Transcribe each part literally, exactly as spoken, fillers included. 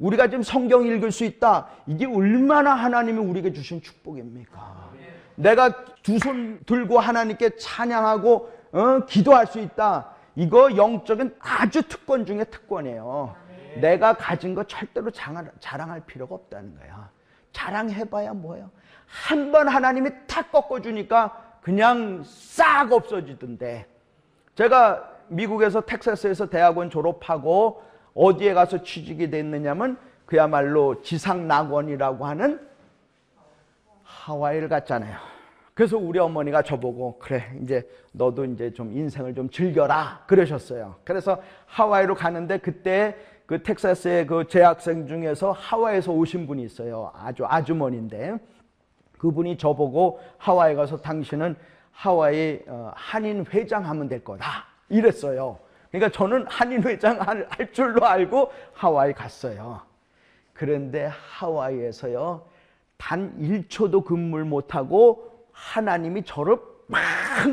우리가 지금 성경 읽을 수 있다. 이게 얼마나 하나님이 우리에게 주신 축복입니까? 내가 두 손 들고 하나님께 찬양하고 어, 기도할 수 있다. 이거 영적인 아주 특권 중에 특권이에요. 내가 가진 거 절대로 자랑할 필요가 없다는 거야. 자랑해봐야 뭐예요? 한 번 하나님이 탁 꺾어주니까 그냥 싹 없어지던데. 제가 미국에서 텍사스에서 대학원 졸업하고 어디에 가서 취직이 됐느냐면 그야말로 지상낙원이라고 하는 하와이를 갔잖아요. 그래서 우리 어머니가 저보고 그래 이제 너도 이제 좀 인생을 좀 즐겨라 그러셨어요. 그래서 하와이로 가는데 그때 그 텍사스의 그 재학생 중에서 하와이에서 오신 분이 있어요. 아주 아주머니인데 그분이 저보고 하와이 가서 당신은 하와이 한인 회장 하면 될 거다 이랬어요. 그러니까 저는 한인 회장 할, 할 줄로 알고 하와이 갔어요. 그런데 하와이에서요 단 일 초도 근무를 못하고 하나님이 저를 막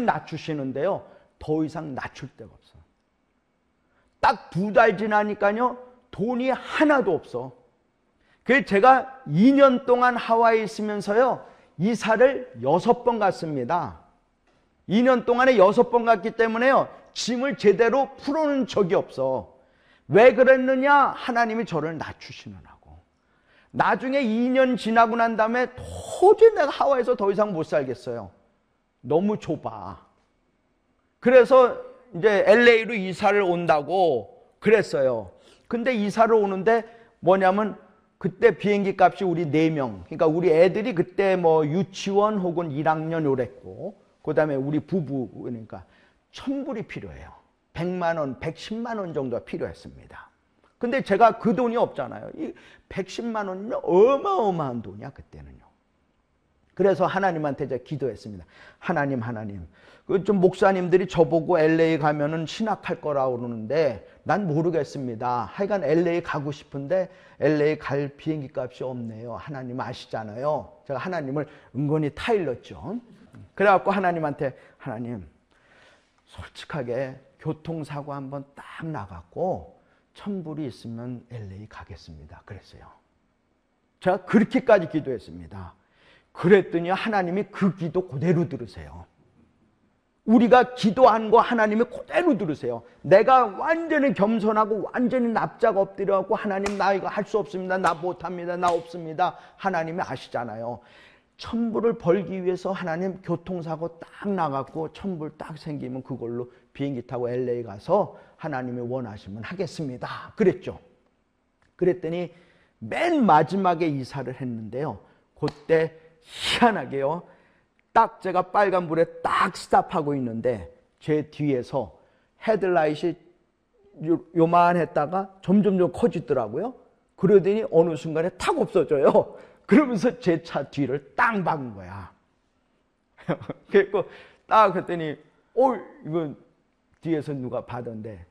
낮추시는데요 더 이상 낮출 데가 없어. 딱 두 달 지나니까요 돈이 하나도 없어. 그래서 제가 이 년 동안 하와이에 있으면서요 이사를 여섯 번 갔습니다. 이 년 동안에 여섯 번 갔기 때문에요 짐을 제대로 풀어놓은 적이 없어. 왜 그랬느냐? 하나님이 저를 낮추시느라고. 나중에 이 년 지나고 난 다음에 도저히 내가 하와이에서 더 이상 못 살겠어요. 너무 좁아. 그래서 이제 엘에이로 이사를 온다고 그랬어요. 근데 이사를 오는데 뭐냐면 그때 비행기 값이 우리 네 명. 그러니까 우리 애들이 그때 뭐 유치원 혹은 일 학년 요랬고 그 다음에 우리 부부 그러니까 천불이 필요해요. 백만 원, 백십만 원 정도가 필요했습니다. 근데 제가 그 돈이 없잖아요. 이 백십만 원이면 어마어마한 돈이야, 그때는요. 그래서 하나님한테 제가 기도했습니다. 하나님, 하나님. 그 좀 목사님들이 저보고 엘에이 가면은 신학할 거라고 그러는데 난 모르겠습니다. 하여간 엘에이 가고 싶은데 엘에이 갈 비행기 값이 없네요. 하나님 아시잖아요. 제가 하나님을 은근히 타일렀죠. 그래갖고 하나님한테, 하나님, 솔직하게 교통사고 한번 딱 나갔고 천불이 있으면 엘에이 가겠습니다. 그랬어요. 제가 그렇게까지 기도했습니다. 그랬더니 하나님이 그 기도 그대로 들으세요. 우리가 기도한 거 하나님이 그대로 들으세요. 내가 완전히 겸손하고 완전히 납작 엎드려갖고 하나님 나 이거 할 수 없습니다. 나 못합니다. 나 없습니다. 하나님이 아시잖아요. 천불을 벌기 위해서 하나님 교통사고 딱 나갔고 천불 딱 생기면 그걸로 비행기 타고 엘에이 가서 하나님이 원하시면 하겠습니다. 그랬죠. 그랬더니 맨 마지막에 이사를 했는데요. 그때 희한하게요. 딱 제가 빨간불에 딱 스탑하고 있는데 제 뒤에서 헤드라이트 요만했다가 점점점 커지더라고요. 그러더니 어느 순간에 탁 없어져요. 그러면서 제 차 뒤를 땅 박은 거야. 그래서 딱 했더니, 어, 이거 뒤에서 누가 봤던데.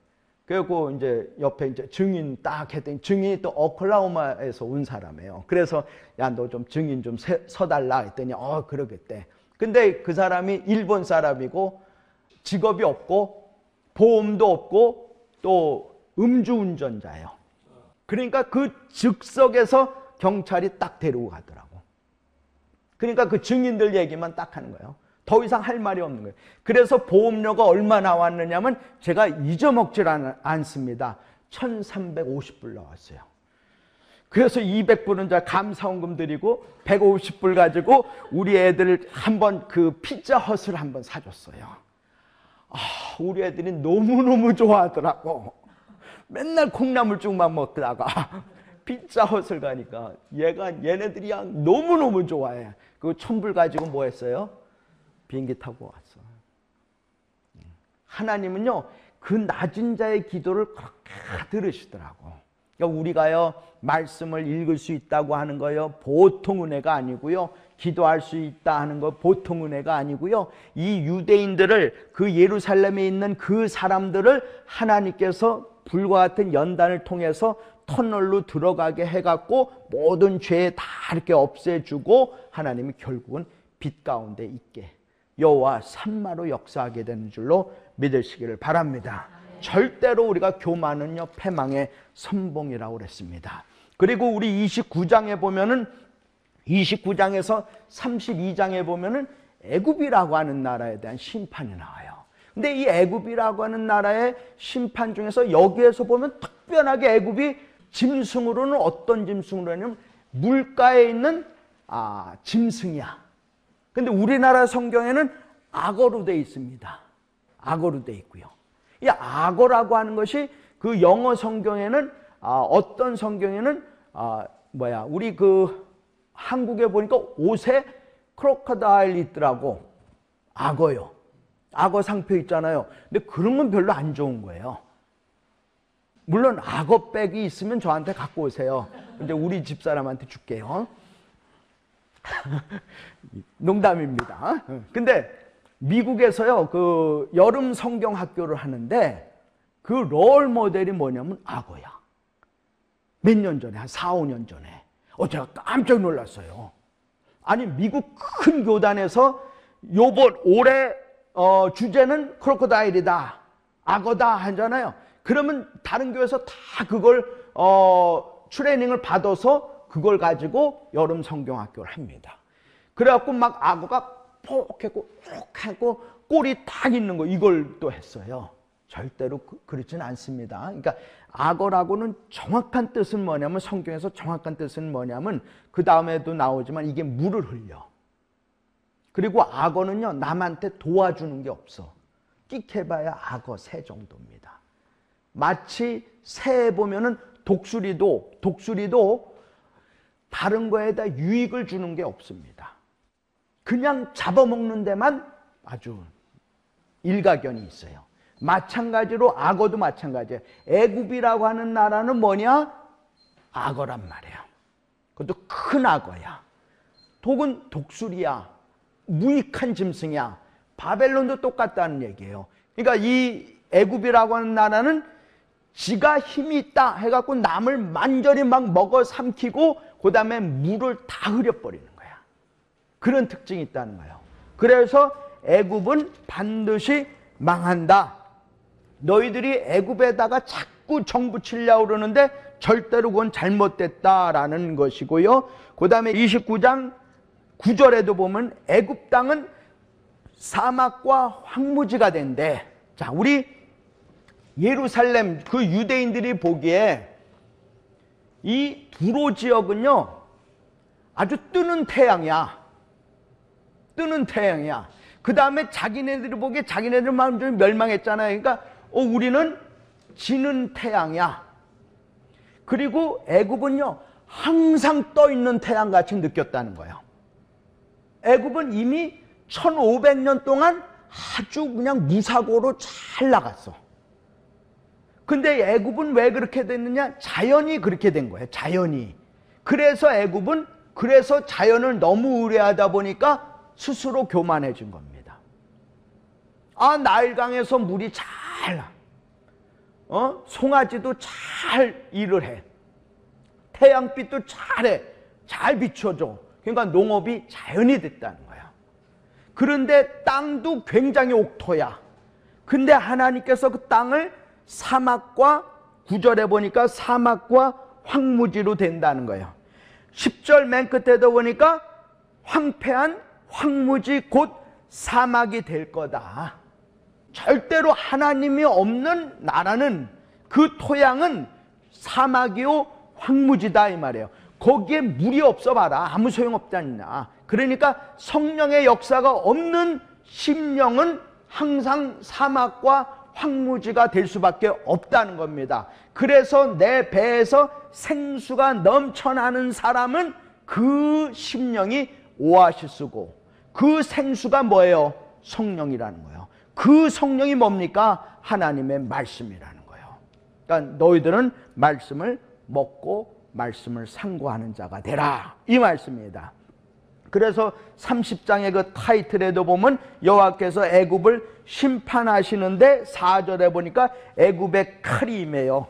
그래서 이제 옆에 이제 증인 딱 했더니, 증인이 또 오클라호마에서 온 사람이에요. 그래서, 야, 너 좀 증인 좀 세, 서달라 했더니, 어, 그러겠대. 근데 그 사람이 일본 사람이고, 직업이 없고, 보험도 없고, 또 음주운전자예요. 그러니까 그 즉석에서 경찰이 딱 데리고 가더라고. 그러니까 그 증인들 얘기만 딱 하는 거예요. 더 이상 할 말이 없는 거예요. 그래서 보험료가 얼마 나왔느냐면 제가 잊어먹질 않습니다. 천삼백오십 불 나왔어요. 그래서 이백 불은 제가 감사원금 드리고 백오십 불 가지고 우리 애들 한번 그 피자 헛을 한번 사줬어요. 아, 우리 애들이 너무너무 좋아하더라고. 맨날 콩나물죽만 먹다가 피자헛을 가니까 얘가 얘네들이 양 너무너무 좋아해. 그 천불 가지고 뭐 했어요? 비행기 타고 왔어. 하나님은요 그 낮은 자의 기도를 그렇게 들으시더라고. 그러니까 우리가요 말씀을 읽을 수 있다고 하는 거요 보통 은혜가 아니고요 기도할 수 있다 하는 거 보통 은혜가 아니고요 이 유대인들을 그 예루살렘에 있는 그 사람들을 하나님께서 불과 같은 연단을 통해서 터널로 들어가게 해갖고 모든 죄 다 이렇게 없애주고 하나님이 결국은 빛 가운데 있게 여호와 삼마로 역사하게 되는 줄로 믿으시기를 바랍니다. 아, 네. 절대로 우리가 교만은요 패망의 선봉이라고 그랬습니다. 그리고 우리 이십구 장에 보면은 이십구 장에서 삼십이 장에 보면은 애굽이라고 하는 나라에 대한 심판이 나와요. 근데 이 애굽이라고 하는 나라의 심판 중에서 여기에서 보면 특별하게 애굽이 짐승으로는 어떤 짐승으로 하냐면 물가에 있는 아, 짐승이야. 근데 우리나라 성경에는 악어로 돼 있습니다. 악어로 돼 있고요. 이 악어라고 하는 것이 그 영어 성경에는 아, 어떤 성경에는 아, 뭐야 우리 그 한국에 보니까 옷에 크로커다일이 있더라고. 악어요. 악어 상표 있잖아요. 근데 그런 건 별로 안 좋은 거예요. 물론 악어 백이 있으면 저한테 갖고 오세요. 근데 우리 집사람한테 줄게요. 농담입니다. 근데 미국에서요, 그 여름 성경 학교를 하는데 그 롤 모델이 뭐냐면 악어야. 몇 년 전에, 한 사, 오 년 전에. 어, 제가 깜짝 놀랐어요. 아니, 미국 큰 교단에서 요번 올해 어, 주제는 크로커다일이다, 악어다 하잖아요. 그러면 다른 교회에서 다 그걸 어, 트레이닝을 받아서 그걸 가지고 여름 성경학교를 합니다. 그래갖고 막 악어가 폭했고 폭하고 꼬리 딱 있는 거 이걸 또 했어요. 절대로 그렇지는 않습니다. 그러니까 악어라고는 정확한 뜻은 뭐냐면 성경에서 정확한 뜻은 뭐냐면 그 다음에도 나오지만 이게 물을 흘려. 그리고 악어는요 남한테 도와주는 게 없어. 끽해봐야 악어 새 정도입니다. 마치 새에 보면은 독수리도 독수리도 다른 거에다 유익을 주는 게 없습니다. 그냥 잡아먹는 데만 아주 일가견이 있어요. 마찬가지로 악어도 마찬가지예요. 애굽이라고 하는 나라는 뭐냐? 악어란 말이에요. 그것도 큰 악어야. 독은 독수리야. 무익한 짐승이야. 바벨론도 똑같다는 얘기예요. 그러니까 이 애굽이라고 하는 나라는 지가 힘이 있다 해갖고 남을 만절히 막 먹어 삼키고 그 다음에 물을 다 흐려버리는 거야. 그런 특징이 있다는 거예요. 그래서 애굽은 반드시 망한다. 너희들이 애굽에다가 자꾸 정부 치려고 그러는데 절대로 그건 잘못됐다라는 것이고요. 그 다음에 이십구 장 구 절에도 보면 애굽 땅은 사막과 황무지가 된대. 자, 우리 예루살렘 그 유대인들이 보기에 이 두로 지역은요 아주 뜨는 태양이야. 뜨는 태양이야. 그 다음에 자기네들이 보기에 자기네들 마음 좀 멸망했잖아요. 그러니까 어, 우리는 지는 태양이야. 그리고 애굽은요 항상 떠 있는 태양같이 느꼈다는 거예요. 애굽은 이미 천오백 년 동안 아주 그냥 무사고로 잘 나갔어. 근데 애굽은 왜 그렇게 됐느냐? 자연이 그렇게 된 거예요. 자연이. 그래서 애굽은 그래서 자연을 너무 의뢰하다 보니까 스스로 교만해진 겁니다. 아, 나일강에서 물이 잘 나. 어? 송아지도 잘 일을 해. 태양빛도 잘해. 잘 비춰줘. 그러니까 농업이 자연이 됐다는 거야. 그런데 땅도 굉장히 옥토야. 근데 하나님께서 그 땅을 사막과 구 절에 보니까 사막과 황무지로 된다는 거예요. 십 절 맨 끝에도 보니까 황폐한 황무지 곧 사막이 될 거다. 절대로 하나님이 없는 나라는 그 토양은 사막이요 황무지다 이 말이에요. 거기에 물이 없어 봐라. 아무 소용없다니냐. 그러니까 성령의 역사가 없는 심령은 항상 사막과 황무지가 될 수밖에 없다는 겁니다. 그래서 내 배에서 생수가 넘쳐나는 사람은 그 심령이 오아시스고 그 생수가 뭐예요? 성령이라는 거예요. 그 성령이 뭡니까? 하나님의 말씀이라는 거예요. 그러니까 너희들은 말씀을 먹고 말씀을 상고하는 자가 되라 이 말씀입니다. 그래서 삼십 장의 그 타이틀에도 보면 여호와께서 애굽을 심판하시는데 사 절에 보니까 애굽의 칼이 임해요.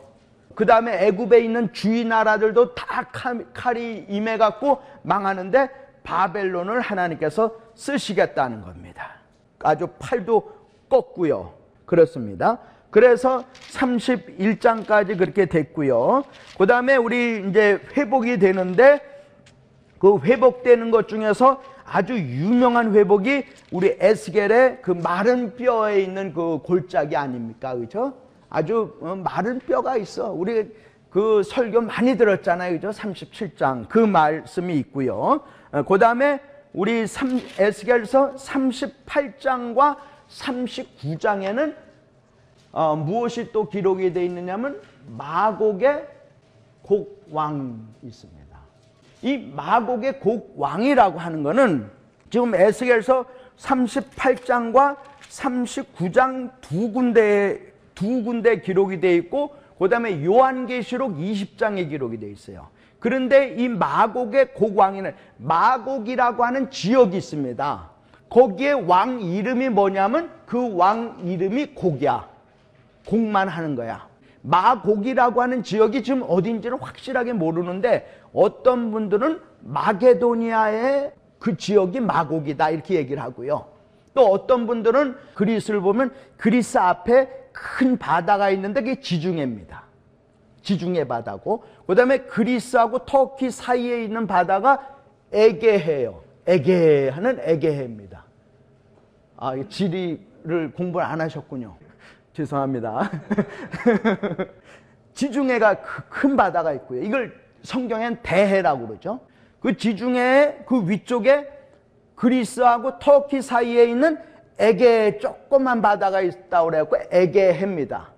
그 다음에 애굽에 있는 주위 나라들도 다 칼이 임해갖고 망하는데 바벨론을 하나님께서 쓰시겠다는 겁니다. 아주 팔도 꺾고요. 그렇습니다. 그래서 삼십일 장까지 그렇게 됐고요. 그 다음에 우리 이제 회복이 되는데, 그 회복되는 것 중에서 아주 유명한 회복이 우리 에스겔의 그 마른 뼈에 있는 그 골짜기 아닙니까? 그죠? 아주 마른 뼈가 있어. 우리 그 설교 많이 들었잖아요. 그죠? 삼십칠 장. 그 말씀이 있고요. 그 다음에 우리 에스겔서 삼십팔 장과 삼십구 장에는 어, 무엇이 또 기록이 되어 있느냐면 마곡의 곡왕이 있습니다. 이 마곡의 곡왕이라고 하는 것은 지금 에스겔서 삼십팔 장과 삼십구 장 두 군데 두 군데 기록이 되어 있고, 그 다음에 요한계시록 이십 장에 기록이 되어 있어요. 그런데 이 마곡의 곡왕이는 마곡이라고 하는 지역이 있습니다. 거기에 왕 이름이 뭐냐면 그 왕 이름이 곡이야. 곡만 하는 거야. 마곡이라고 하는 지역이 지금 어딘지는 확실하게 모르는데, 어떤 분들은 마게도니아의 그 지역이 마곡이다 이렇게 얘기를 하고요. 또 어떤 분들은 그리스를 보면 그리스 앞에 큰 바다가 있는데 그게 지중해입니다. 지중해 바다고, 그 다음에 그리스하고 터키 사이에 있는 바다가 에게해요. 에게 하는 에게해입니다. 아, 지리를 공부를 안 하셨군요. 죄송합니다. 지중해가 큰 바다가 있고요. 이걸 성경엔 대해라고 그러죠. 그 지중해 그 위쪽에 그리스하고 터키 사이에 있는 에게 조그만 바다가 있다고 그래갖고 에게해입니다.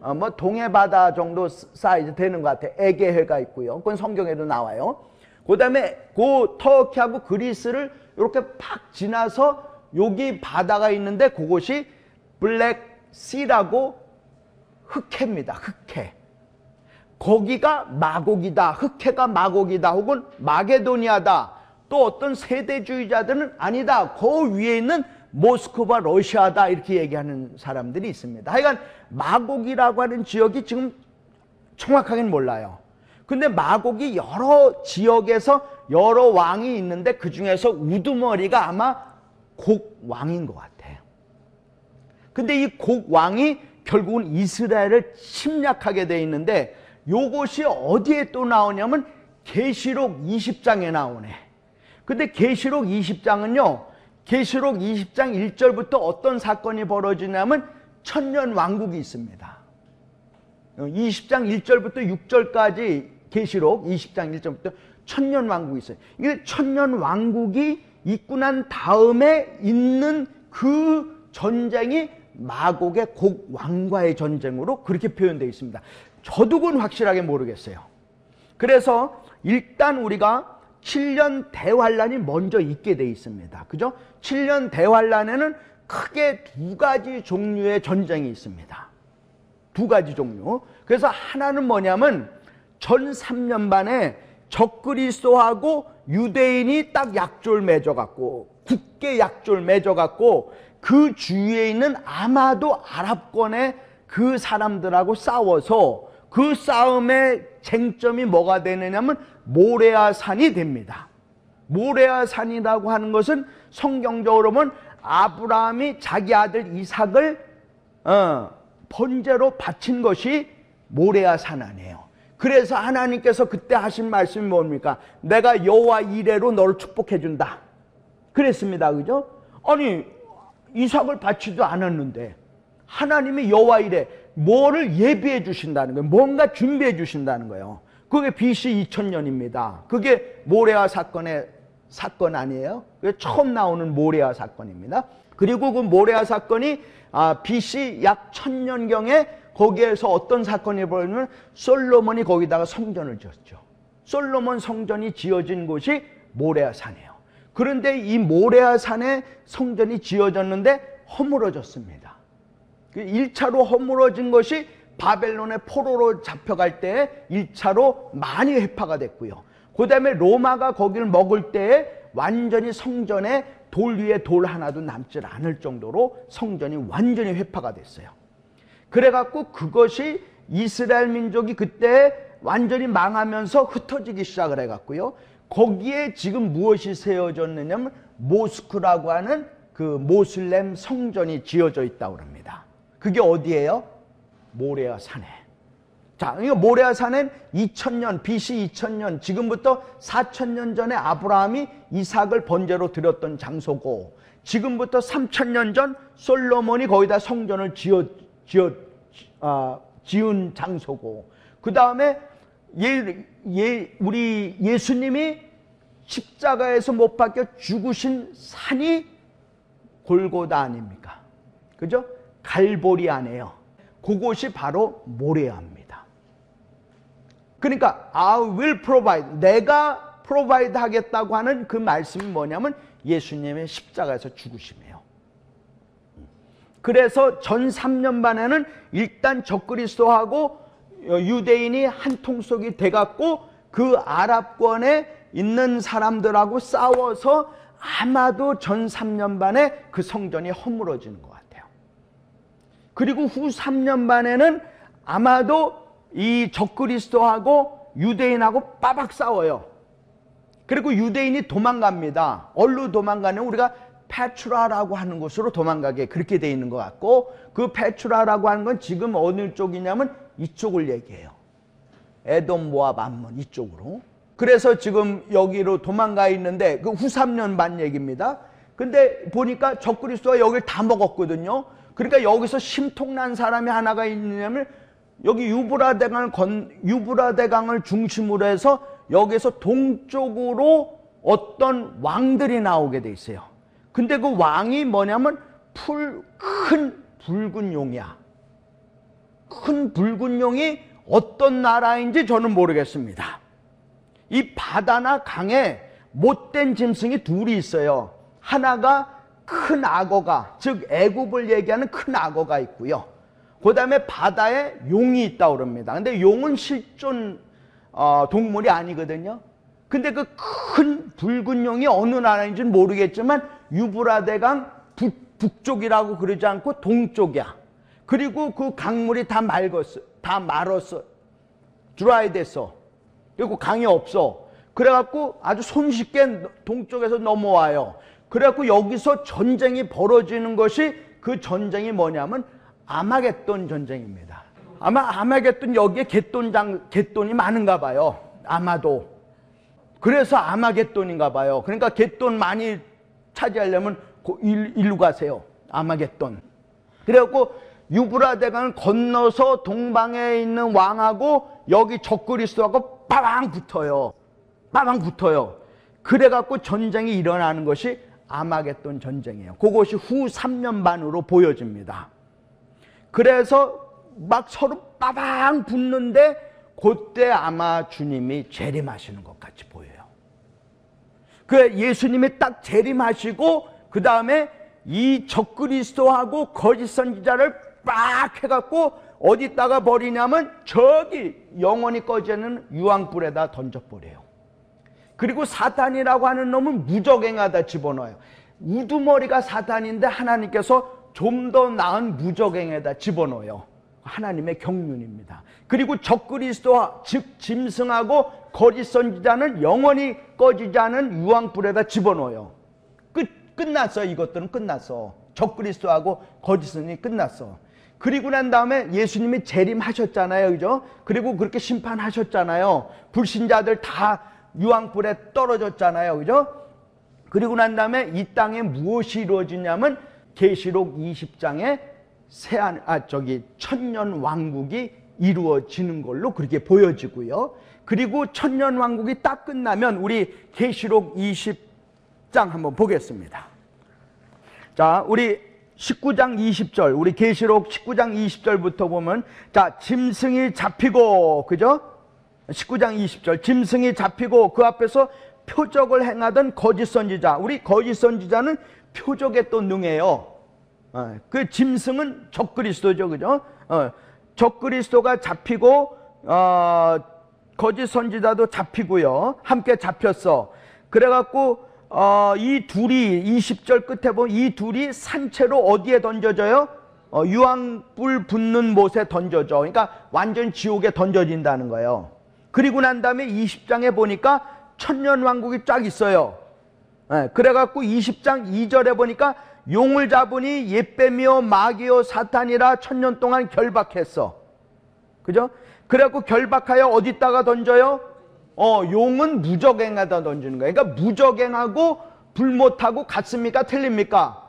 어, 뭐 동해 바다 정도 사이즈 되는 것 같아요. 에게해가 있고요. 그건 성경에도 나와요. 그 다음에 그 터키하고 그리스를 이렇게 팍 지나서 여기 바다가 있는데 그것이 블랙 씨라고 흑해입니다. 흑해. 거기가 마곡이다. 흑해가 마곡이다. 혹은 마게도니아다. 또 어떤 세대주의자들은 아니다, 그 위에 있는 모스크바 러시아다 이렇게 얘기하는 사람들이 있습니다. 하여간 마곡이라고 하는 지역이 지금 정확하게는 몰라요. 근데 마곡이 여러 지역에서 여러 왕이 있는데 그 중에서 우두머리가 아마 곡왕인 것 같아요. 근데 이 곡왕이 결국은 이스라엘을 침략하게 돼 있는데, 요것이 어디에 또 나오냐면 계시록 이십 장에 나오네. 근데 계시록 이십 장은요, 계시록 이십 장 일 절부터 어떤 사건이 벌어지냐면 천년 왕국이 있습니다. 이십 장 일 절부터 육 절까지 계시록 이십 장 일 절부터 천년 왕국이 있어요. 이게 천년 왕국이 있고 난 다음에 있는 그 전쟁이 마곡의 곡왕과의 전쟁으로 그렇게 표현되어 있습니다. 저도 그건 확실하게 모르겠어요. 그래서 일단 우리가 칠 년 대환란이 먼저 있게 되어 있습니다. 그죠? 칠 년 대환란에는 크게 두 가지 종류의 전쟁이 있습니다. 두 가지 종류. 그래서 하나는 뭐냐면 전 삼 년 반에 적그리스도하고 유대인이 딱 약졸 맺어갖고, 굳게 약졸 맺어갖고 그 주위에 있는 아마도 아랍권의 그 사람들하고 싸워서, 그 싸움의 쟁점이 뭐가 되느냐면 모레아 산이 됩니다. 모레아 산이라고 하는 것은 성경적으로 보면 아브라함이 자기 아들 이삭을 어, 번제로 바친 것이 모레아 산 아니에요. 그래서 하나님께서 그때 하신 말씀이 뭡니까? 내가 여호와 이레로 너를 축복해 준다. 그랬습니다. 그죠? 아니, 이삭을 바치지도 않았는데 하나님이 여호와 이레 뭐를 예비해 주신다는 거예요. 뭔가 준비해 주신다는 거예요. 그게 비씨 이천 년입니다. 그게 모레아 사건의 사건 아니에요? 그게 처음 나오는 모레아 사건입니다. 그리고 그 모레아 사건이 비씨 약 천 년경에 거기에서 어떤 사건이 벌어지면 솔로몬이 거기다가 성전을 지었죠. 솔로몬 성전이 지어진 곳이 모레아 산이에요. 그런데 이 모레아 산에 성전이 지어졌는데 허물어졌습니다. 일 차로 허물어진 것이 바벨론의 포로로 잡혀갈 때에 일 차로 많이 해파가 됐고요. 그 다음에 로마가 거기를 먹을 때에 완전히 성전에 돌 위에 돌 하나도 남질 않을 정도로 성전이 완전히 해파가 됐어요. 그래갖고 그것이 이스라엘 민족이 그때 완전히 망하면서 흩어지기 시작을 해갖고요. 거기에 지금 무엇이 세워졌느냐면 모스크라고 하는 그 모슬렘 성전이 지어져 있다고 합니다. 그게 어디예요? 모레아 산에. 자, 그러니까 모레아 산엔 이천 년, 비씨 이천 년, 지금부터 사천 년 전에 아브라함이 이삭을 번제로 드렸던 장소고, 지금부터 삼천 년 전 솔로몬이 거기다 성전을 지어, 지어, 아, 지은 장소고, 그 다음에 예, 예, 우리 예수님이 십자가에서 못 박혀 죽으신 산이 골고다 아닙니까? 그죠? 갈보리 안에요. 그곳이 바로 모레아입니다. 그러니까 I will provide, 내가 provide 하겠다고 하는 그 말씀이 뭐냐면 예수님의 십자가에서 죽으심이에요. 그래서 전 삼 년 반에는 일단 적그리스도하고 유대인이 한통속이 돼갖고 그 아랍권에 있는 사람들하고 싸워서 아마도 전 삼 년 반에 그 성전이 허물어지는 것 같아요. 그리고 후 삼 년 반에는 아마도 이 적그리스도하고 유대인하고 빠박 싸워요. 그리고 유대인이 도망갑니다. 어디로 도망가냐면 우리가 페추라라고 하는 곳으로 도망가게 그렇게 돼 있는 것 같고, 그 페추라라고 하는 건 지금 어느 쪽이냐면 이쪽을 얘기해요. 에돔, 모압, 암몬 이쪽으로. 그래서 지금 여기로 도망가 있는데 그 후 삼 년 반 얘기입니다. 근데 보니까 적그리스도가 여기를 다 먹었거든요. 그러니까 여기서 심통난 사람이 하나가 있느냐면 여기 유브라데강을 건 유브라데강을 중심으로 해서 여기에서 동쪽으로 어떤 왕들이 나오게 돼 있어요. 근데 그 왕이 뭐냐면 풀 큰 붉은 용이야. 큰 붉은 용이 어떤 나라인지 저는 모르겠습니다. 이 바다나 강에 못된 짐승이 둘이 있어요. 하나가 큰 악어가, 즉 애굽을 얘기하는 큰 악어가 있고요. 그 다음에 바다에 용이 있다고 그럽니다. 근데 용은 실존 어, 동물이 아니거든요. 근데 그 큰 붉은 용이 어느 나라인지는 모르겠지만 유브라데강 북쪽이라고 그러지 않고 동쪽이야. 그리고 그 강물이 다 맑었어. 다 말었어. 드라이 됐어. 그리고 강이 없어. 그래갖고 아주 손쉽게 동쪽에서 넘어와요. 그래갖고 여기서 전쟁이 벌어지는 것이 그 전쟁이 뭐냐면 아마겟돈 전쟁입니다. 아마 아마겟돈 여기에 겟돈장, 겟돈이 많은가 봐요. 아마도. 그래서 아마겟돈인가 봐요. 그러니까 겟돈 많이 차지하려면 일로 가세요. 아마겟돈. 그래갖고 유브라데강을 건너서 동방에 있는 왕하고 여기 적그리스도하고 빠방 붙어요. 빠방 붙어요. 그래갖고 전쟁이 일어나는 것이 아마겟돈 전쟁이에요. 그것이 후 삼 년 반으로 보여집니다. 그래서 막 서로 빠방 붙는데 그때 아마 주님이 재림하시는 것 같이 보여요. 그 예수님이 딱 재림하시고 그 다음에 이 적그리스도하고 거짓 선지자를 빡 해갖고 어디다가 버리냐면 저기 영원히 꺼지는 유황불에다 던져버려요. 그리고 사탄이라고 하는 놈은 무적행하다 집어넣어요. 우두머리가 사탄인데 하나님께서 좀 더 나은 무적행에다 집어넣어요. 하나님의 경륜입니다. 그리고 적그리스도와 즉 짐승하고 거짓 선지자는 영원히 꺼지지 않은 유황불에다 집어넣어요. 끝, 끝났어. 이것들은 끝났어. 적그리스도하고 거짓선이 끝났어. 그리고 난 다음에 예수님이 재림하셨잖아요. 그죠? 그리고 그렇게 심판하셨잖아요. 불신자들 다 유황불에 떨어졌잖아요. 그죠? 그리고 난 다음에 이 땅에 무엇이 이루어지냐면 계시록 이십 장에 세안, 아, 저기, 천년 왕국이 이루어지는 걸로 그렇게 보여지고요. 그리고 천년 왕국이 딱 끝나면 우리 계시록 이십 장 한번 보겠습니다. 자, 우리 십구 장 이십 절, 우리 계시록 십구 장 이십 절부터 보면, 자, 짐승이 잡히고, 그죠? 십구 장 이십 절, 짐승이 잡히고 그 앞에서 표적을 행하던 거짓 선지자. 우리 거짓 선지자는 표적에 또 능해요. 그 짐승은 적그리스도죠, 그죠? 적그리스도가 잡히고, 어, 거짓 선지자도 잡히고요. 함께 잡혔어. 그래갖고, 어, 이 둘이 이십 절 끝에 보면 이 둘이 산채로 어디에 던져져요? 어, 유황불 붙는 못에 던져져. 그러니까 완전 지옥에 던져진다는 거예요. 그리고 난 다음에 이십 장에 보니까 천년왕국이 쫙 있어요. 예, 그래갖고 이십 장 이 절에 보니까 용을 잡으니 옛뱀이요 마귀요 사탄이라 천년 동안 결박했어. 그죠? 그래갖고 결박하여 어디다가 던져요? 어, 용은 무적행하다 던지는 거예요. 그러니까 무적행하고 불못하고 같습니까? 틀립니까?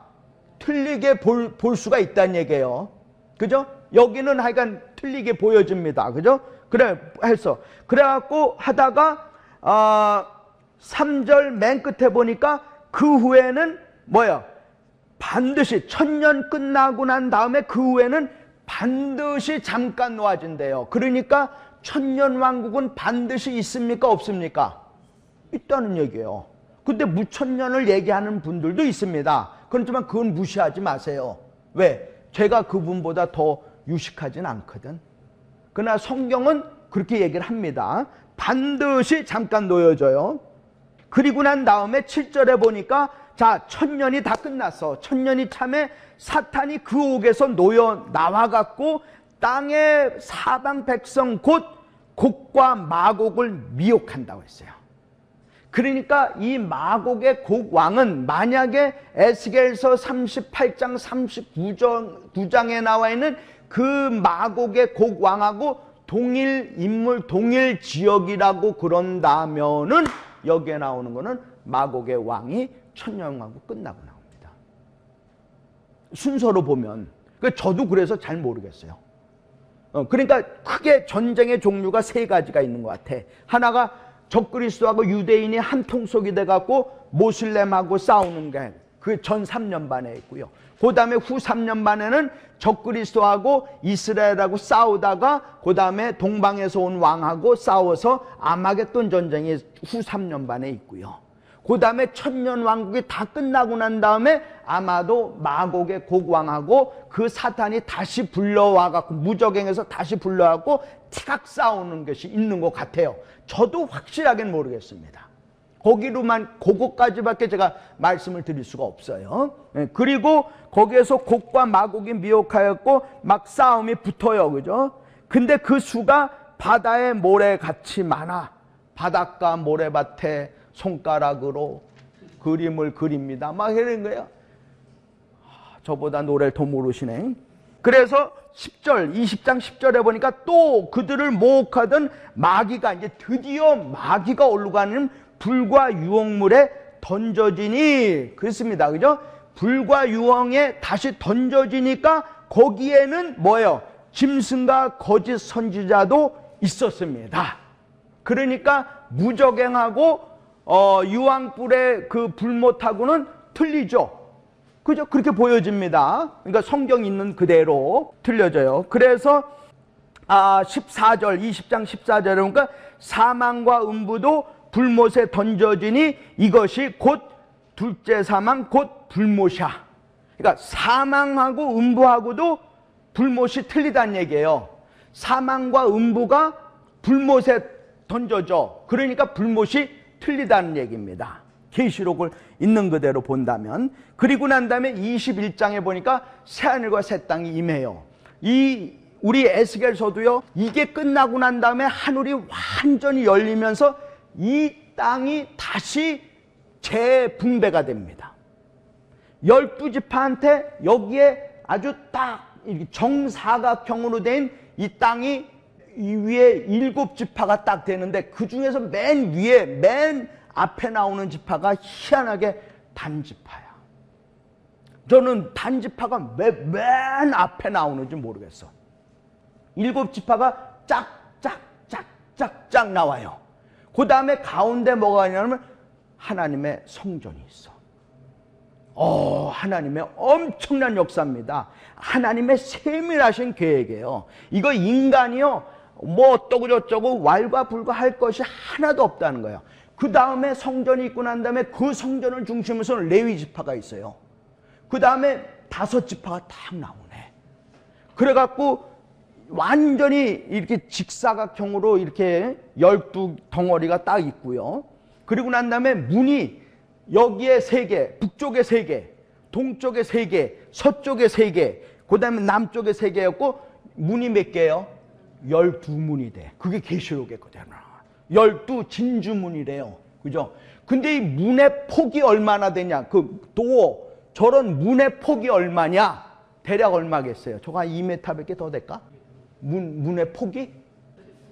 틀리게 볼, 볼 수가 있다는 얘기예요. 그죠? 여기는 하여간 틀리게 보여집니다. 그죠? 그래, 해서. 그래갖고 하다가, 어, 삼 절 맨 끝에 보니까 그 후에는 뭐야? 반드시, 천년 끝나고 난 다음에 그 후에는 반드시 잠깐 놓아진대요. 그러니까 천년 왕국은 반드시 있습니까? 없습니까? 있다는 얘기예요. 근데 무천년을 얘기하는 분들도 있습니다. 그렇지만 그건 무시하지 마세요. 왜? 제가 그분보다 더 유식하진 않거든. 그러나 성경은 그렇게 얘기를 합니다. 반드시 잠깐 놓여져요. 그리고 난 다음에 칠 절에 보니까 자, 천년이 다 끝났어. 천년이 참에 사탄이 그 옥에서 놓여 나와갖고 땅의 사방 백성 곧 곡과 마곡을 미혹한다고 했어요. 그러니까 이 마곡의 곡왕은 만약에 에스겔서 삼십팔 장 삼십구 장에 나와 있는 그 마곡의 곡왕하고 동일 인물, 동일 지역이라고 그런다면은 여기에 나오는 거는 마곡의 왕이 천년왕국 끝나고 나옵니다. 순서로 보면. 저도 그래서 잘 모르겠어요. 그러니까 크게 전쟁의 종류가 세 가지가 있는 것 같아. 하나가 적그리스도하고 유대인이 한 통속이 돼갖고 모슬렘하고 싸우는 게 그 전 삼 년 반에 있고요. 그 다음에 후 삼 년 반에는 적그리스도하고 이스라엘하고 싸우다가 그 다음에 동방에서 온 왕하고 싸워서 아마겟돈 전쟁이 후 삼 년 반에 있고요. 그 다음에 천년 왕국이 다 끝나고 난 다음에 아마도 마곡의 곡왕하고 그 사탄이 다시 불러와갖고 무적행에서 다시 불러와갖고 티각 싸우는 것이 있는 것 같아요. 저도 확실하게는 모르겠습니다. 거기로만 그것까지밖에 제가 말씀을 드릴 수가 없어요. 그리고 거기에서 곡과 마곡이 미혹하였고 막 싸움이 붙어요. 그죠? 근데 그 수가 바다의 모래같이 많아. 바닷가 모래밭에 손가락으로 그림을 그립니다. 막 이런 거예요. 아, 저보다 노래를 더 모르시네. 그래서 십 절, 이십 장 십 절에 보니까 또 그들을 모욕하던 마귀가 이제 드디어 마귀가 올라가는 불과 유황물에 던져지니 그렇습니다. 그죠? 불과 유황에 다시 던져지니까 거기에는 뭐예요? 짐승과 거짓 선지자도 있었습니다. 그러니까 무적행하고 어, 유황불의 그 불못하고는 틀리죠. 그죠? 그렇게 보여집니다. 그러니까 성경 있는 그대로 틀려져요. 그래서, 아, 십사 절, 이십 장 십사 절에 보니까 사망과 음부도 불못에 던져지니 이것이 곧 둘째 사망, 곧 불못이야. 그러니까 사망하고 음부하고도 불못이 틀리다는 얘기예요. 사망과 음부가 불못에 던져져. 그러니까 불못이 틀리다는 얘기입니다. 계시록을 있는 그대로 본다면. 그리고 난 다음에 이십일 장에 보니까 새하늘과 새 땅이 임해요. 이 우리 에스겔서도요. 이게 끝나고 난 다음에 하늘이 완전히 열리면서 이 땅이 다시 재분배가 됩니다. 열두 지파한테 여기에 아주 딱 정사각형으로 된 이 땅이 이 위에 일곱 지파가 딱 되는데 그 중에서 맨 위에 맨 앞에 나오는 지파가 희한하게 단지파야. 저는 단지파가 왜 맨 앞에 나오는지 모르겠어. 일곱 지파가 짝짝짝짝짝 나와요. 그 다음에 가운데 뭐가 있냐면 하나님의 성전이 있어. 어, 하나님의 엄청난 역사입니다. 하나님의 세밀하신 계획이에요. 이거 인간이요 뭐 어쩌고 저쩌고 왈과 불과 할 것이 하나도 없다는 거예요. 그 다음에 성전이 있고 난 다음에 그 성전을 중심으로 레위 지파가 있어요. 그 다음에 다섯 지파가 딱 나오네. 그래갖고 완전히 이렇게 직사각형으로 이렇게 열두 덩어리가 딱 있고요. 그리고 난 다음에 문이 여기에 세 개, 북쪽에 세 개, 동쪽에 세 개, 서쪽에 세 개, 그 다음에 남쪽에 세 개였고 문이 몇 개예요? 열두 문이 돼. 그게 계시록에 그대로 나와. 열두 진주문이래요. 그죠? 근데 이 문의 폭이 얼마나 되냐? 그 도어, 저런 문의 폭이 얼마냐? 대략 얼마겠어요? 저거 한 이 미터 밖에 더 될까? 문, 문의 폭이?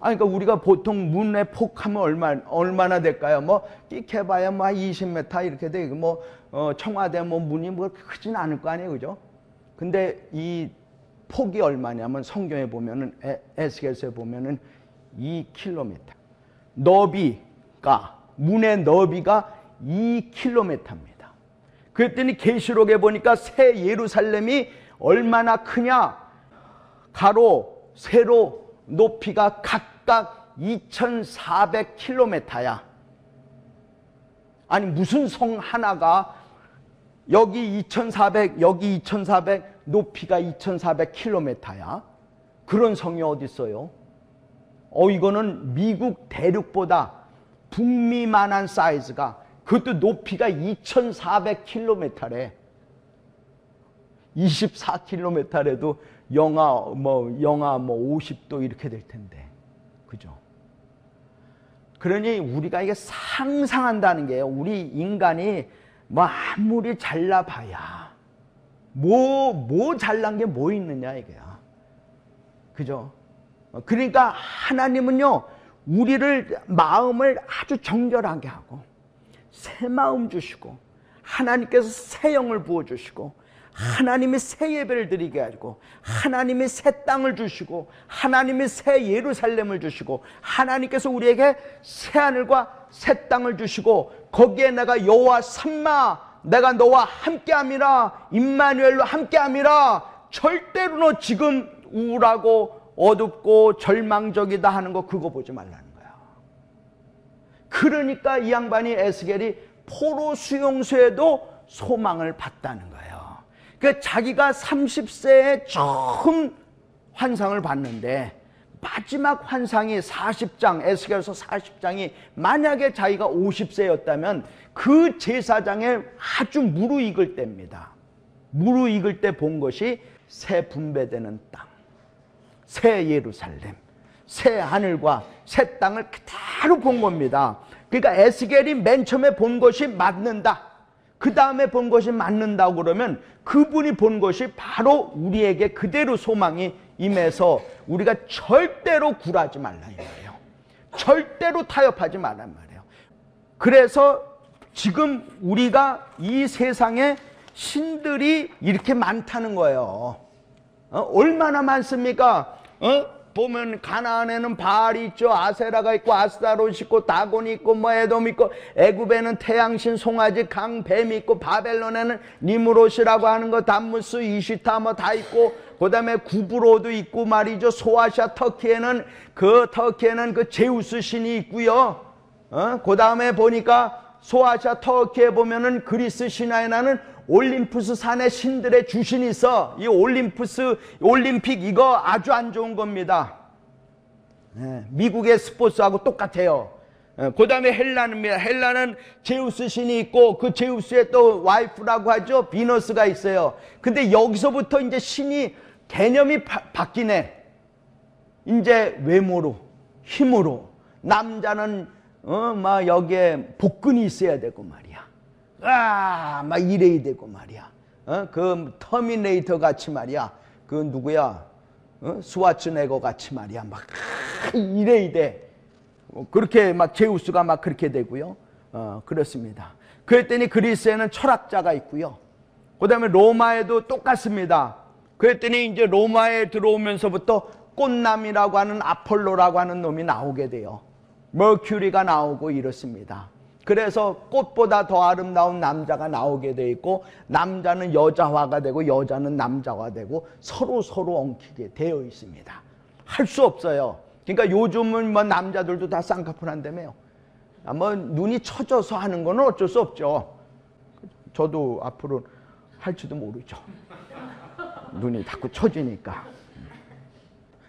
아, 그러니까 우리가 보통 문의 폭하면 얼마, 얼마나 될까요? 뭐, 끽해봐야 뭐 이십 미터 이렇게 돼. 뭐, 어, 청와대 뭐 문이 뭐 크진 않을 거 아니에요. 그죠? 근데 이 폭이 얼마냐면 성경에 보면은, 에스겔서에 보면은 이 킬로미터. 너비가, 문의 너비가 이 킬로미터입니다. 그랬더니 계시록에 보니까 새 예루살렘이 얼마나 크냐? 가로, 세로, 높이가 각각 이천사백 킬로미터야. 아니 무슨 성 하나가 여기 이천사백, 여기 이천사백, 높이가 이천사백 킬로미터야. 그런 성이 어디 있어요? 어 이거는 미국 대륙보다 북미만한 사이즈가, 그것도 높이가 이천사백 킬로미터래. 이십사 킬로미터래도 영하 뭐 영하 뭐 오십 도 이렇게 될 텐데. 그죠? 그러니 우리가 이게 상상한다는 게요. 우리 인간이 뭐 아무리 잘나 봐야 뭐 뭐 잘난 게 뭐 있느냐 이거야. 그죠? 그러니까 하나님은요. 우리를 마음을 아주 정결하게 하고 새 마음 주시고 하나님께서 새 영을 부어 주시고 하나님이 새 예배를 드리게 하시고 하나님이 새 땅을 주시고 하나님이 새 예루살렘을 주시고 하나님께서 우리에게 새 하늘과 새 땅을 주시고 거기에 내가 여호와 삼마 내가 너와 함께함이라 임마누엘로 함께함이라. 절대로 너 지금 우울하고 어둡고 절망적이다 하는 거 그거 보지 말라는 거야. 그러니까 이 양반이 에스겔이 포로 수용소에도 소망을 봤다는 거예요. 그러니까 자기가 삼십 세에 처음 환상을 봤는데 마지막 환상이 사십 장, 에스겔서 사십 장이 만약에 자기가 오십 세였다면 그 제사장의 아주 무르익을 때입니다. 무르익을 때 본 것이 새 분배되는 땅, 새 예루살렘, 새 하늘과 새 땅을 그대로 본 겁니다. 그러니까 에스겔이 맨 처음에 본 것이 맞는다. 그 다음에 본 것이 맞는다고 그러면 그분이 본 것이 바로 우리에게 그대로 소망이 임해서 우리가 절대로 굴하지 말라 이 말이에요. 절대로 타협하지 말란 말이에요. 그래서 지금 우리가 이 세상에 신들이 이렇게 많다는 거예요. 어? 얼마나 많습니까? 어? 보면 가나안에는 바알이 있죠. 아세라가 있고 아스타롯 있고 다곤이 있고 뭐 에돔 있고 애굽에는 태양신, 송아지, 강, 뱀이 있고 바벨론에는 니무롯이라고 하는 거 담무스, 이시타 뭐 다 있고 그다음에 구브로도 있고 말이죠. 소아시아 터키에는 그 터키에는 그 제우스 신이 있고요. 어? 그다음에 보니까 소아시아 터키에 보면은 그리스 신화에는 올림푸스 산의 신들의 주신이 있어. 이 올림푸스, 올림픽 이거 아주 안 좋은 겁니다. 예, 미국의 스포츠하고 똑같아요. 예, 그 다음에 헬라입니다. 헬라는 제우스 신이 있고 그 제우스의 또 와이프라고 하죠. 비너스가 있어요. 근데 여기서부터 이제 신이 개념이 바, 바뀌네. 이제 외모로, 힘으로. 남자는 어, 막 여기에 복근이 있어야 되고 말이야. 아, 막 이래야 되고 말이야. 어? 그 터미네이터 같이 말이야. 그 누구야? 어? 스와츠네거 같이 말이야. 막 이래야 돼. 그렇게 막 제우스가 막 그렇게 되고요. 어, 그렇습니다. 그랬더니 그리스에는 철학자가 있고요. 그다음에 로마에도 똑같습니다. 그랬더니 이제 로마에 들어오면서부터 꽃남이라고 하는 아폴로라고 하는 놈이 나오게 돼요. 머큐리가 나오고 이렇습니다. 그래서 꽃보다 더 아름다운 남자가 나오게 돼 있고 남자는 여자화가 되고 여자는 남자화 되고 서로 서로 엉키게 되어 있습니다. 할 수 없어요. 그러니까 요즘은 뭐 남자들도 다 쌍꺼풀 한다며요. 뭐 눈이 처져서 하는 건 어쩔 수 없죠. 저도 앞으로 할지도 모르죠. 눈이 자꾸 처지니까.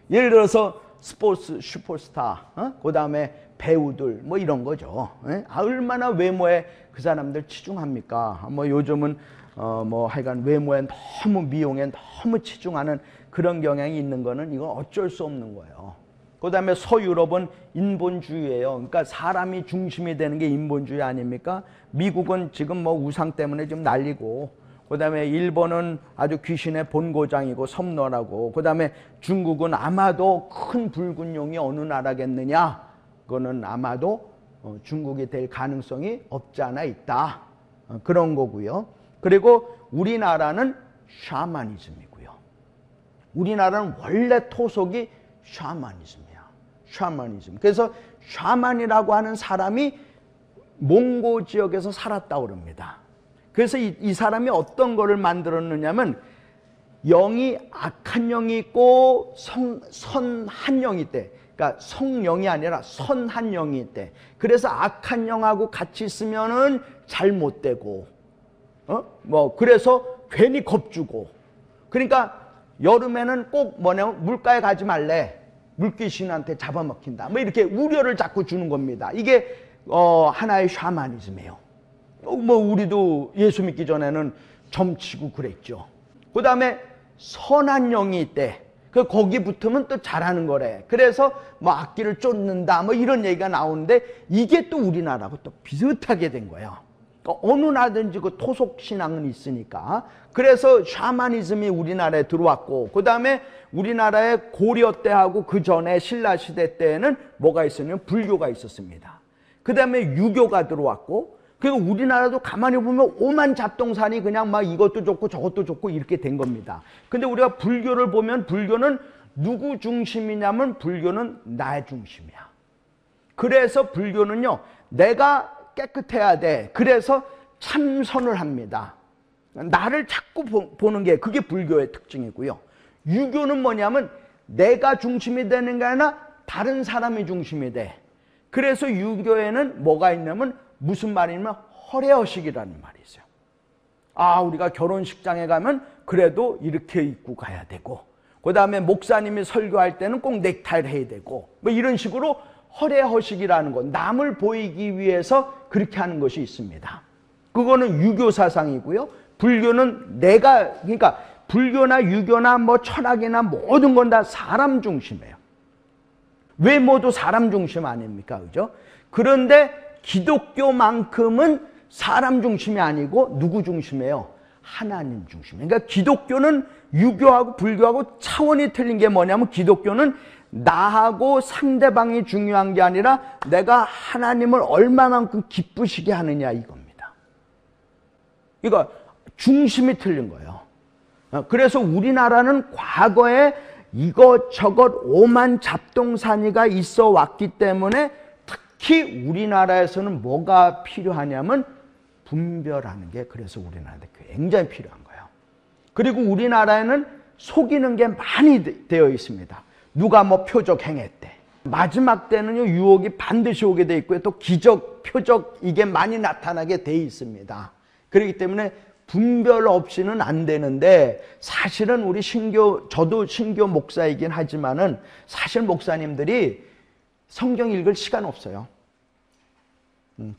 예를 들어서 스포츠 슈퍼스타, 어? 그 다음에 배우들 뭐 이런 거죠. 예? 아, 얼마나 외모에 그 사람들 치중합니까? 뭐 요즘은 어, 뭐 하여간 외모에 너무 미용에 너무 치중하는 그런 경향이 있는 거는 이건 어쩔 수 없는 거예요. 그 다음에 서유럽은 인본주의예요. 그러니까 사람이 중심이 되는 게 인본주의 아닙니까? 미국은 지금 뭐 우상 때문에 좀 난리고 그 다음에 일본은 아주 귀신의 본고장이고 섬노라고, 그 다음에 중국은 아마도 큰 붉은 용이 어느 나라겠느냐, 그거는 아마도 중국이 될 가능성이 없지 않아 있다, 그런 거고요. 그리고 우리나라는 샤머니즘이고요. 우리나라는 원래 토속이 샤머니즘이야. 샤머니즘. 그래서 샤만이라고 하는 사람이 몽고 지역에서 살았다고 그럽니다. 그래서 이, 이 사람이 어떤 거를 만들었느냐면, 영이 악한 영이 있고 성, 선한 영이 있대. 그러니까 성령이 아니라 선한 영이 있대. 그래서 악한 영하고 같이 있으면은 잘 못 되고, 어? 뭐, 그래서 괜히 겁주고. 그러니까 여름에는 꼭 뭐냐면 물가에 가지 말래. 물귀신한테 잡아먹힌다. 뭐 이렇게 우려를 자꾸 주는 겁니다. 이게, 어, 하나의 샤머니즘이에요. 뭐, 우리도 예수 믿기 전에는 점치고 그랬죠. 그 다음에 선한 영이 있대. 그, 거기 붙으면 또 잘하는 거래. 그래서 뭐 악기를 쫓는다. 뭐 이런 얘기가 나오는데, 이게 또 우리나라하고 또 비슷하게 된 거예요. 그러니까 어느 나라든지 그 토속신앙은 있으니까. 그래서 샤머니즘이 우리나라에 들어왔고, 그 다음에 우리나라의 고려 때하고 그 전에 신라시대 때에는 뭐가 있었냐면 불교가 있었습니다. 그 다음에 유교가 들어왔고, 그리고 우리나라도 가만히 보면 오만 잡동산이 그냥 막 이것도 좋고 저것도 좋고 이렇게 된 겁니다. 근데 우리가 불교를 보면 불교는 누구 중심이냐면 불교는 나 중심이야. 그래서 불교는요, 내가 깨끗해야 돼. 그래서 참선을 합니다. 나를 자꾸 보, 보는 게 그게 불교의 특징이고요. 유교는 뭐냐면 내가 중심이 되는 게 아니라 다른 사람이 중심이 돼. 그래서 유교에는 뭐가 있냐면 무슨 말이냐면 허례허식이라는 말이 있어요. 아, 우리가 결혼식장에 가면 그래도 이렇게 입고 가야 되고, 그 다음에 목사님이 설교할 때는 꼭 넥타이를 해야 되고, 뭐 이런 식으로 허례허식이라는 건 남을 보이기 위해서 그렇게 하는 것이 있습니다. 그거는 유교 사상이고요. 불교는 내가, 그러니까 불교나 유교나 뭐 철학이나 모든 건 다 사람 중심이에요. 왜 모두 사람 중심 아닙니까? 그죠? 그런데 기독교만큼은 사람 중심이 아니고 누구 중심이에요? 하나님 중심이에요. 그러니까 기독교는 유교하고 불교하고 차원이 틀린 게 뭐냐면, 기독교는 나하고 상대방이 중요한 게 아니라 내가 하나님을 얼마만큼 기쁘시게 하느냐, 이겁니다. 그러니까 중심이 틀린 거예요. 그래서 우리나라는 과거에 이것저것 오만 잡동사니가 있어 왔기 때문에 특히 우리나라에서는 뭐가 필요하냐면 분별하는 게, 그래서 우리나라에 굉장히 필요한 거예요. 그리고 우리나라에는 속이는 게 많이 되어 있습니다. 누가 뭐 표적 행했대. 마지막 때는요, 유혹이 반드시 오게 돼 있고요. 또 기적, 표적 이게 많이 나타나게 돼 있습니다. 그렇기 때문에 분별 없이는 안 되는데, 사실은 우리 신교, 저도 신교 목사이긴 하지만은 사실 목사님들이 성경 읽을 시간 없어요.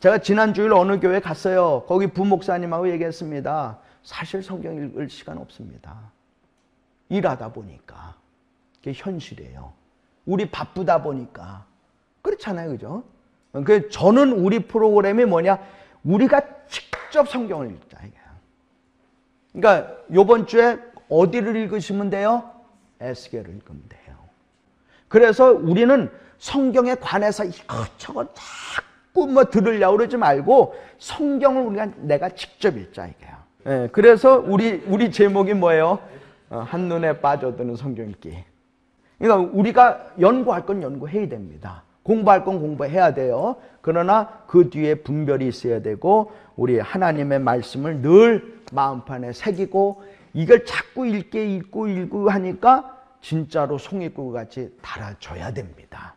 제가 지난 주일 어느 교회 갔어요. 거기 부목사님하고 얘기했습니다. 사실 성경 읽을 시간 없습니다. 일하다 보니까. 그게 현실이에요. 우리 바쁘다 보니까. 그렇잖아요. 그죠? 그 저는 우리 프로그램이 뭐냐, 우리가 직접 성경을 읽자. 그러니까 요번 주에 어디를 읽으시면 돼요? 에스겔을 읽으면 돼요. 그래서 우리는 성경에 관해서 이것저것 자꾸 뭐 들으려고 그러지 말고 성경을 우리가 내가 직접 읽자, 이게요. 예, 그래서 우리 우리 제목이 뭐예요? 어, 한 눈에 빠져드는 성경읽기. 그러니까 우리가 연구할 건 연구해야 됩니다. 공부할 건 공부해야 돼요. 그러나 그 뒤에 분별이 있어야 되고, 우리 하나님의 말씀을 늘 마음판에 새기고, 이걸 자꾸 읽게 읽고 읽고 하니까 진짜로 송이국 같이 달아줘야 됩니다.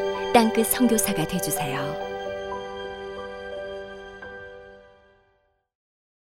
땅끝 선교사가 되어주세요.